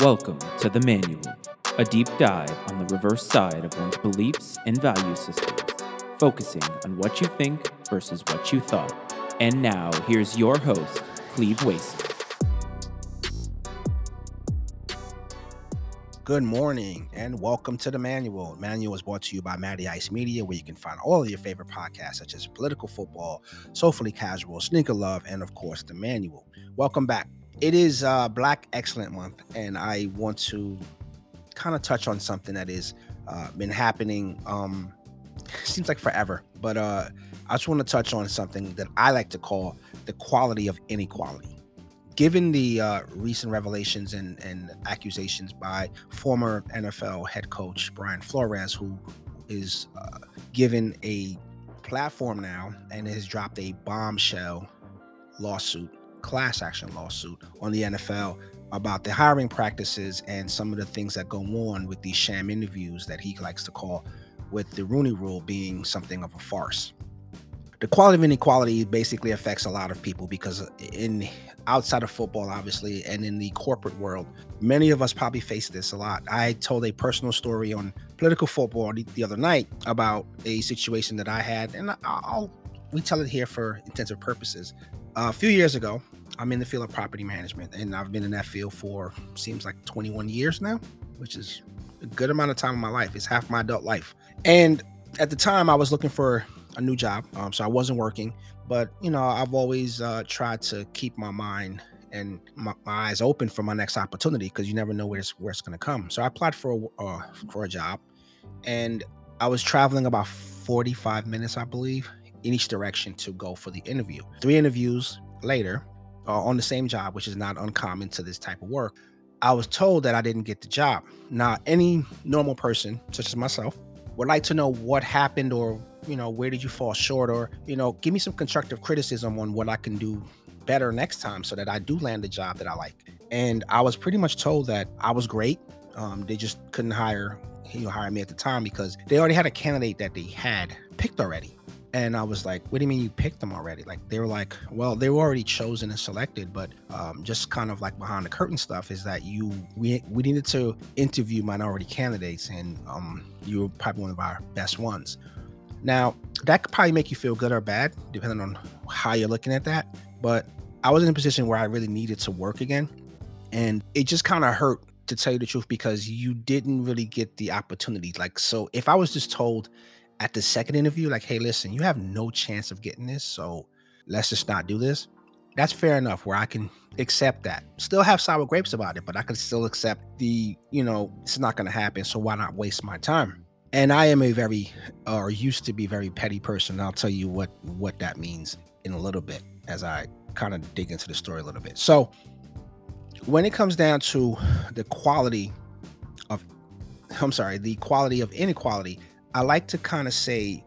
Welcome to The Manual, a deep dive on the reverse side of one's beliefs and value systems, focusing on what you think versus what you thought. And now, here's your host, Cleve Wasley. Good morning and welcome to The Manual. The Manual is brought to you by Matty Ice Media, where you can find all of your favorite podcasts such as Political Football, Soulfully Casual, Sneaker Love, and of course, The Manual. Welcome back. It is Black Excellence Month, and I want to kind of touch on something that has been happening. Seems like forever, but I just want to touch on something that I like to call the quality of inequality. Given the recent revelations and accusations by former NFL head coach Brian Flores, who is given a platform now and has dropped a bombshell lawsuit, class action lawsuit on the NFL about the hiring practices and some of the things that go on with these sham interviews that he likes to call, with the Rooney Rule being something of a farce. The quality of inequality basically affects a lot of people because outside of football, obviously, and in the corporate world, many of us probably face this a lot. I told a personal story on Political Football the other night about a situation that I had, and we tell it here for intensive purposes. A few years ago, I'm in the field of property management, and I've been in that field for, seems like 21 years now, which is a good amount of time in my life. It's half my adult life. And at the time, I was looking for a new job, so I wasn't working. But, you know, I've always tried to keep my mind and my eyes open for my next opportunity, because you never know where it's going to come. So I applied for a job, and I was traveling about 45 minutes, I believe, in each direction to go for the interview. 3 interviews later, on the same job, which is not uncommon to this type of work, I was told that I didn't get the job. Now, any normal person, such as myself, would like to know what happened, or, you know, where did you fall short, or, you know, give me some constructive criticism on what I can do better next time so that I do land a job that I like. And I was pretty much told that I was great. They just couldn't hire me at the time because they already had a candidate that they had picked already. And I was like, what do you mean you picked them already? Like, they were like, well, they were already chosen and selected, but just kind of like behind the curtain stuff is that we needed to interview minority candidates, and you were probably one of our best ones. Now, that could probably make you feel good or bad, depending on how you're looking at that. But I was in a position where I really needed to work again. And it just kind of hurt, to tell you the truth, because you didn't really get the opportunity. Like, so if I was just told at the second interview, like, hey, listen, you have no chance of getting this, so let's just not do this, that's fair enough, where I can accept that. Still have sour grapes about it, but I can still accept the, you know, it's not going to happen, so why not waste my time? And I am a used to be very petty person. I'll tell you what that means in a little bit as I kind of dig into the story a little bit. So when it comes down to the quality of inequality, I like to kind of say,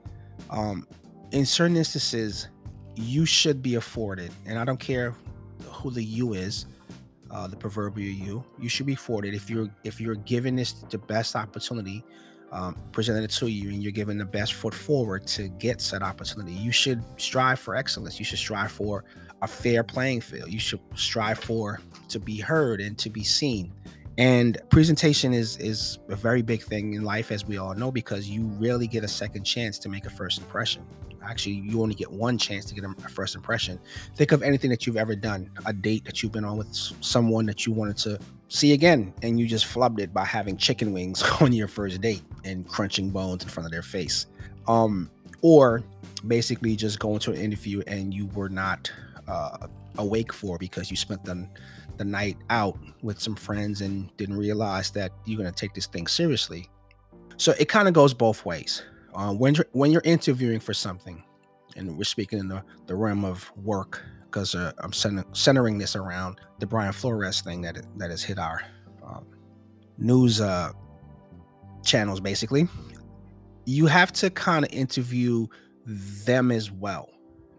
in certain instances, you should be afforded, and I don't care who the you is, the proverbial you. You should be afforded if you're given this the best opportunity, presented it to you, and you're given the best foot forward to get said opportunity. You should strive for excellence. You should strive for a fair playing field. You should strive for to be heard and to be seen. And presentation is a very big thing in life, as we all know, because you rarely get a second chance to make a first impression. Actually, you only get one chance to get a first impression. Think of anything that you've ever done, a date that you've been on with someone that you wanted to see again, and you just flubbed it by having chicken wings on your first date and crunching bones in front of their face. Or basically just going to an interview and you were not awake for, because you spent the night out with some friends and didn't realize that you're going to take this thing seriously. So it kind of goes both ways. When you're interviewing for something, and we're speaking in the realm of work, because I'm centering this around the Brian Flores thing that has hit our news channels, basically, you have to kind of interview them as well.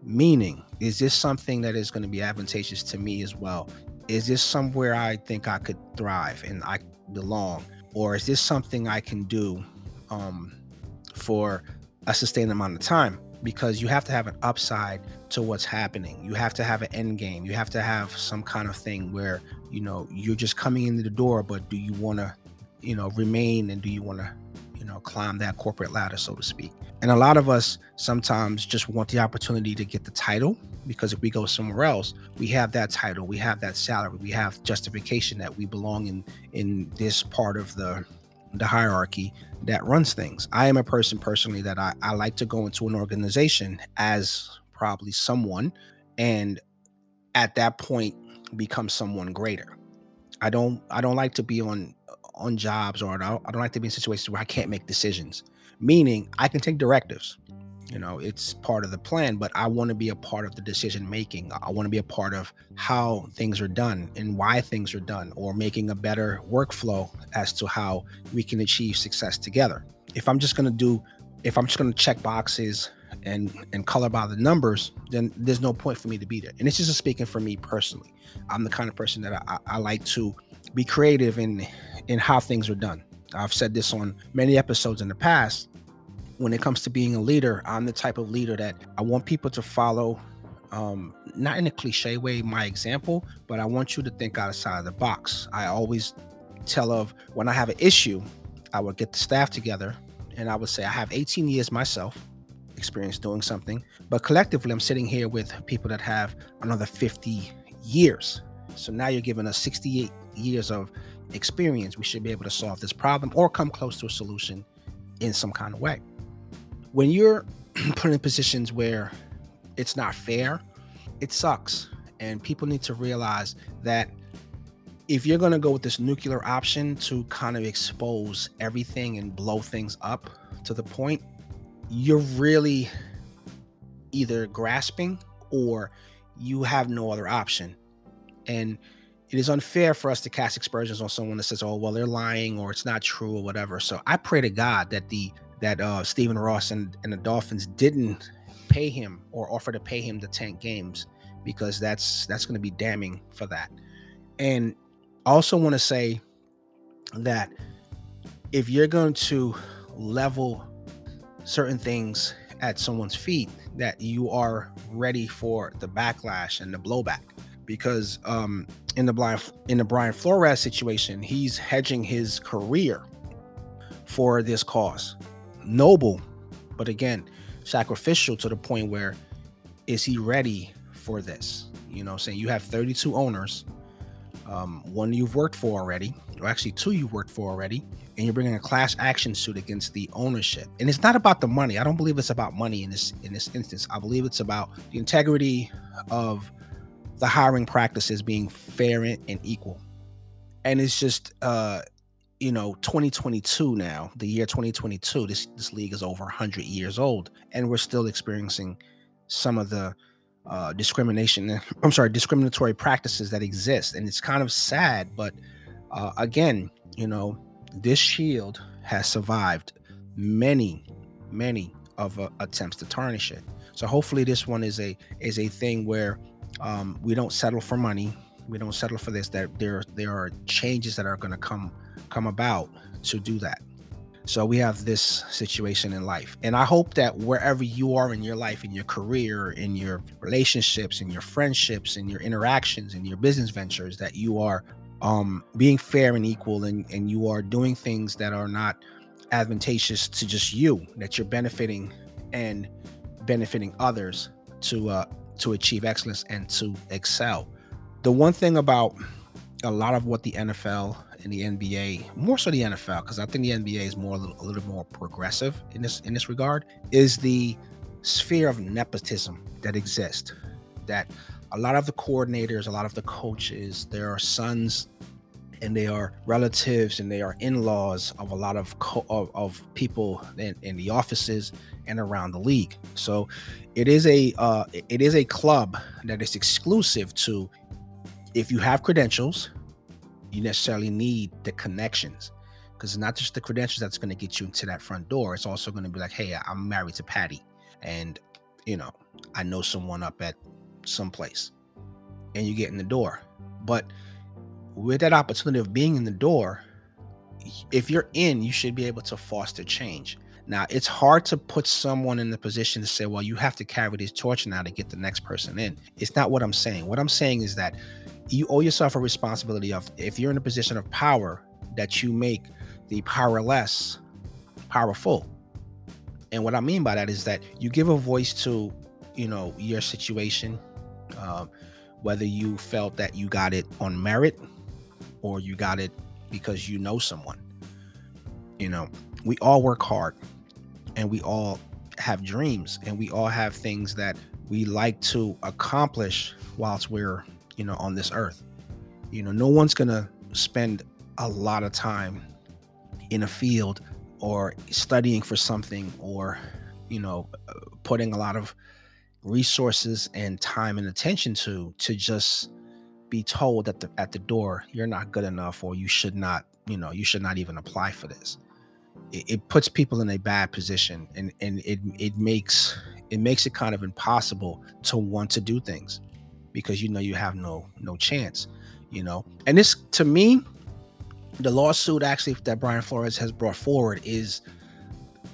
Meaning, is this something that is going to be advantageous to me as well? Is this somewhere I think I could thrive and I belong? Or is this something I can do for a sustained amount of time? Because you have to have an upside to what's happening. You have to have an end game. You have to have some kind of thing where you know, you're just coming into the door, but do you want to, you know, remain, and do you want to, you know, climb that corporate ladder, so to speak? And a lot of us sometimes just want the opportunity to get the title, because if we go somewhere else, we have that title, we have that salary, we have justification that we belong in this part of the hierarchy that runs things. I am a person personally that I like to go into an organization as probably someone, and at that point become someone greater. I don't like to be on jobs, or I don't like to be in situations where I can't make decisions, meaning I can take directives. You know, it's part of the plan, but I want to be a part of the decision making. I want to be a part of how things are done and why things are done, or making a better workflow as to how we can achieve success together. If I'm just going to check boxes and color by the numbers, then there's no point for me to be there. And it's just speaking for me personally. I'm the kind of person that I like to be creative in how things are done. I've said this on many episodes in the past. When it comes to being a leader, I'm the type of leader that I want people to follow, not in a cliche way, my example, but I want you to think outside of the box. I always tell of when I have an issue, I would get the staff together and I would say, I have 18 years myself experience doing something, but collectively I'm sitting here with people that have another 50 years. So now you're giving us 68 years of experience. We should be able to solve this problem or come close to a solution in some kind of way. When you're put in positions where it's not fair, it sucks. And people need to realize that if you're going to go with this nuclear option to kind of expose everything and blow things up to the point, you're really either grasping or you have no other option. And it is unfair for us to cast aspersions on someone that says, oh, well, they're lying or it's not true or whatever. So I pray to God that that Stephen Ross and the Dolphins didn't pay him or offer to pay him the 10 games, because that's going to be damning for that. And I also want to say that if you're going to level certain things at someone's feet, that you are ready for the backlash and the blowback, because in the Brian Flores situation, he's hedging his career for this cause. Noble, but again, sacrificial, to the point where, is he ready for this? You know, saying you have 32 owners, one you've worked for already, or actually two you've worked for already, and you're bringing a class action suit against the ownership. And it's not about the money. I don't believe it's about money in this instance. I believe it's about the integrity of the hiring practices being fair and equal. And it's just, 2022 now, the year 2022, this league is over 100 years old, and we're still experiencing some of the discriminatory practices that exist. And it's kind of sad, but again, you know, this shield has survived many, many of attempts to tarnish it. So hopefully this one is a thing where we don't settle for money. We don't settle for this, that there are changes that are going to come about to do that. So we have this situation in life, and I hope that wherever you are in your life, in your career, in your relationships, in your friendships, in your interactions, in your business ventures, that you are being fair and equal, and you are doing things that are not advantageous to just you, that you're benefiting others to achieve excellence and to excel. The one thing about a lot of what the NFL and the NBA, more so the NFL, because I think the NBA is more a little more progressive in this regard, is the sphere of nepotism that exists. That a lot of the coordinators, a lot of the coaches, there are sons, and they are relatives, and they are in-laws of a lot of people in the offices and around the league. So it is a club that is exclusive to. If you have credentials, you necessarily need the connections, because it's not just the credentials that's going to get you into that front door. It's also going to be like, hey, I'm married to Patty, and, you know, I know someone up at some place, and you get in the door. But with that opportunity of being in the door, if you're in, you should be able to foster change. Now, it's hard to put someone in the position to say, well, you have to carry this torch now to get the next person in. It's not what I'm saying. What I'm saying is that you owe yourself a responsibility of, if you're in a position of power, that you make the powerless powerful. And what I mean by that is that you give a voice to, you know, your situation, whether you felt that you got it on merit or you got it because you know someone. You know, we all work hard and we all have dreams and we all have things that we like to accomplish whilst we're, you know, on this earth. You know, no one's gonna spend a lot of time in a field or studying for something or, you know, putting a lot of resources and time and attention to just be told at the door, you're not good enough, or you should not, you know, you should not even apply for this. It puts people in a bad position, and it makes it kind of impossible to want to do things because, you know, you have no chance, you know. And this, to me, the lawsuit actually that Brian Flores has brought forward is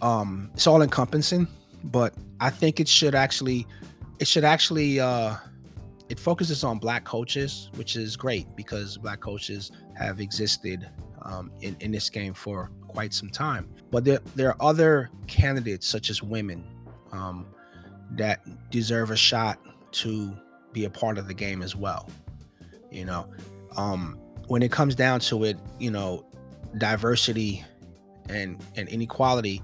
it's all encompassing, but I think it focuses on black coaches, which is great because black coaches have existed in this game for quite some time. But there are other candidates such as women that deserve a shot to be a part of the game as well. You know, when it comes down to it, you know, diversity and inequality,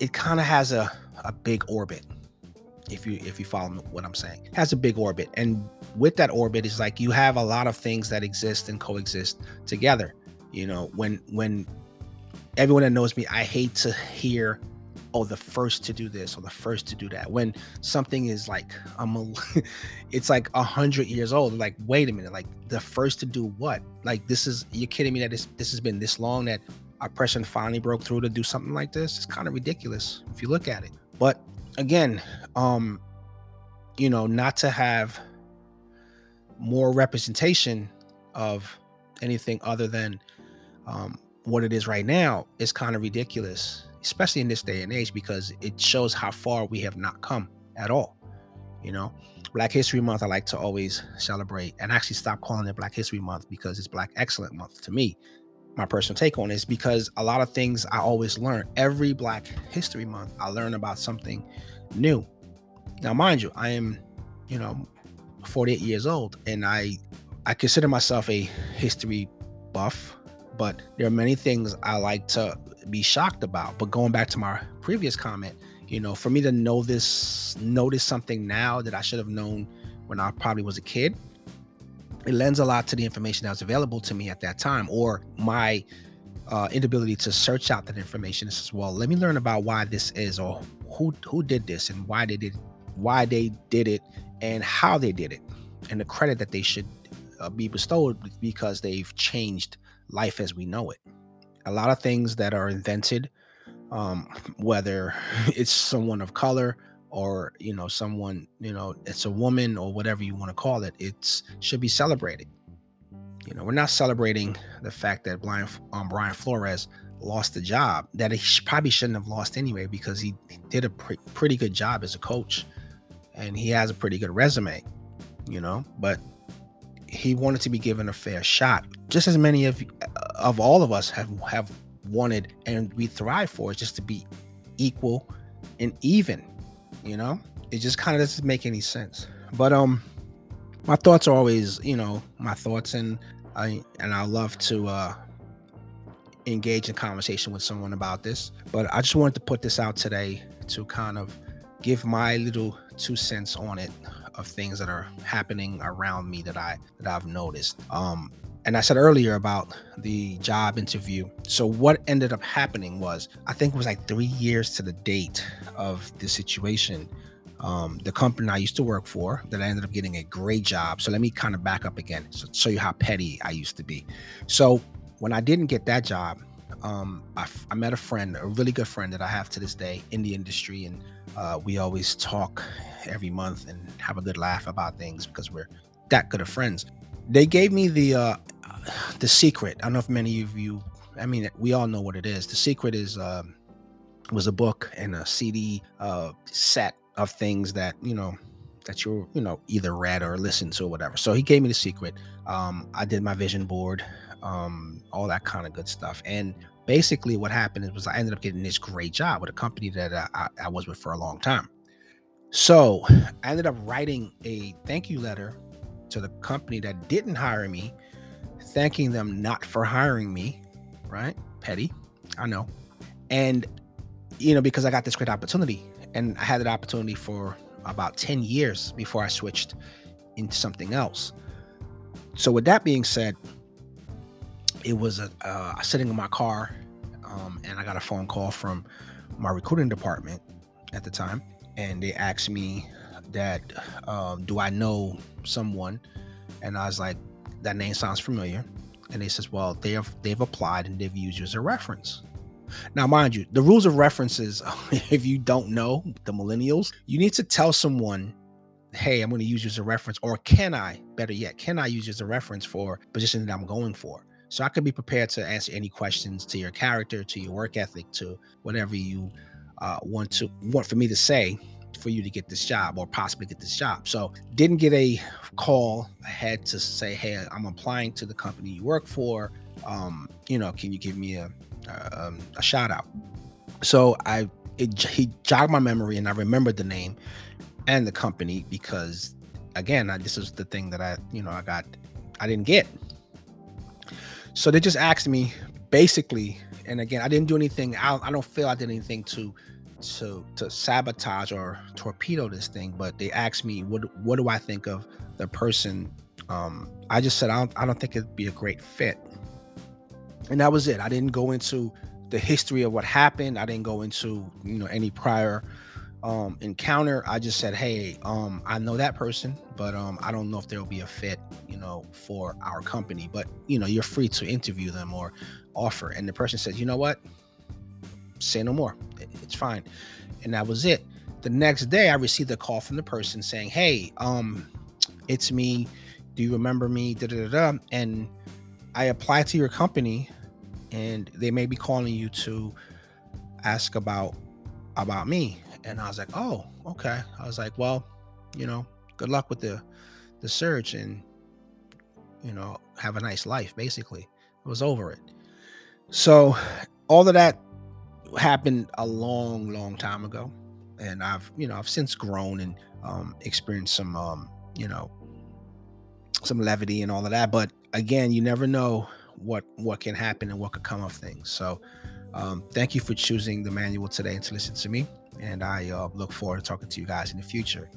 it kind of has a big orbit. If you follow what I'm saying, it has a big orbit. And with that orbit is like, you have a lot of things that exist and coexist together. You know, when everyone that knows me, I hate to hear, oh, the first to do this or the first to do that. When something is like, it's like 100 years old. Like, wait a minute, like the first to do what? Like, this is, you're kidding me that this has been this long that oppression finally broke through to do something like this? It's kind of ridiculous if you look at it. But again, you know, not to have more representation of anything other than what it is right now is kind of ridiculous, especially in this day and age, because it shows how far we have not come at all. You know, Black History Month, I like to always celebrate and actually stop calling it Black History Month because it's Black Excellent Month to me. My personal take on it is because a lot of things I always learn. Every Black History Month, I learn about something new. Now, mind you, I am, you know, 48 years old, and I consider myself a history buff, but there are many things I like to be shocked about. But going back to my previous comment, you know, for me to notice something now that I should have known when I probably was a kid, it lends a lot to the information that was available to me at that time, or my inability to search out that information. It's just, well, let me learn about why this is, or who did this, and why they did it, and how they did it, and the credit that they should be bestowed because they've changed life as we know it. A lot of things that are invented, whether it's someone of color, or, you know, someone, you know, it's a woman or whatever you want to call it, it should be celebrated. You know, we're not celebrating the fact that Brian Flores lost the job that he probably shouldn't have lost anyway, because he did a pretty good job as a coach and he has a pretty good resume, you know, but he wanted to be given a fair shot, just as many of all of us have wanted, and we thrive for it, just to be equal and even. You know, it just kind of doesn't make any sense. But my thoughts are always, you know, my thoughts, and I love to engage in conversation with someone about this. But I just wanted to put this out today to kind of give my little 2 cents on it of things that are happening around me that I've noticed. And I said earlier about the job interview. So what ended up happening was, I think it was like 3 years to the date of the situation. The company I used to work for, that I ended up getting a great job. So let me kind of back up again, so show you how petty I used to be. So when I didn't get that job, I met a friend, a really good friend that I have to this day in the industry. And we always talk every month and have a good laugh about things because we're that good of friends. They gave me The Secret. I don't know if many of you, I mean, we all know what it is. The Secret is was a book and a CD set of things that, you know, that you, you know, either read or listened to or whatever. So he gave me The Secret. I did my vision board, all that kind of good stuff. And basically what happened was I ended up getting this great job with a company that I was with for a long time. So I ended up writing a thank you letter to the company that didn't hire me, thanking them not for hiring me, right? Petty, I know. And, you know, because I got this great opportunity, and I had that opportunity for about 10 years before I switched into something else. So with that being said, it was sitting in my car, and I got a phone call from my recruiting department at the time, and they asked me that, do I know someone? And I was like, that name sounds familiar. And they says, well, they've applied and they've used you as a reference. Now, mind you, the rules of references, if you don't know, the millennials, you need to tell someone, hey, I'm going to use you as a reference, or can I, better yet, can I use you as a reference for the position that I'm going for? So I could be prepared to answer any questions to your character, to your work ethic, to whatever you want for me to say for you to get this job or possibly get this job. So didn't get a call ahead to say, hey, I'm applying to the company you work for. You know, can you give me a shout out? So he jogged my memory, and I remembered the name and the company because, again, this is the thing that I didn't get. So they just asked me basically, and again, I didn't do anything. I don't feel I did anything to sabotage or torpedo this thing, but they asked me, what do I think of the person? I just said, I don't think it'd be a great fit. And that was it. I didn't go into the history of what happened. I didn't go into, you know, any prior encounter. I just said, hey, I know that person, but I don't know if there'll be a fit, you know, for our company, but, you know, you're free to interview them or offer. And the person says, you know what? Say no more. It's fine. And that was it. The next day I received a call from the person saying, hey, it's me. Do you remember me? Da-da-da-da. And I applied to your company, and they may be calling you to ask about me. And I was like, oh, okay. I was like, well, you know, good luck with the search, and, you know, have a nice life. Basically, I was over it. So all of that happened a long, long time ago. And I've since grown and experienced some, you know, some levity and all of that. But again, you never know what can happen and what could come of things. So thank you for choosing the manual today and to listen to me. And I look forward to talking to you guys in the future.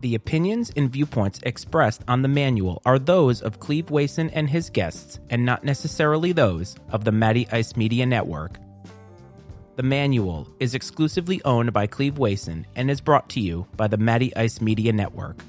The opinions and viewpoints expressed on the manual are those of Cleve Wason and his guests, and not necessarily those of the Matty Ice Media Network. The manual is exclusively owned by Cleve Wason and is brought to you by the Matty Ice Media Network.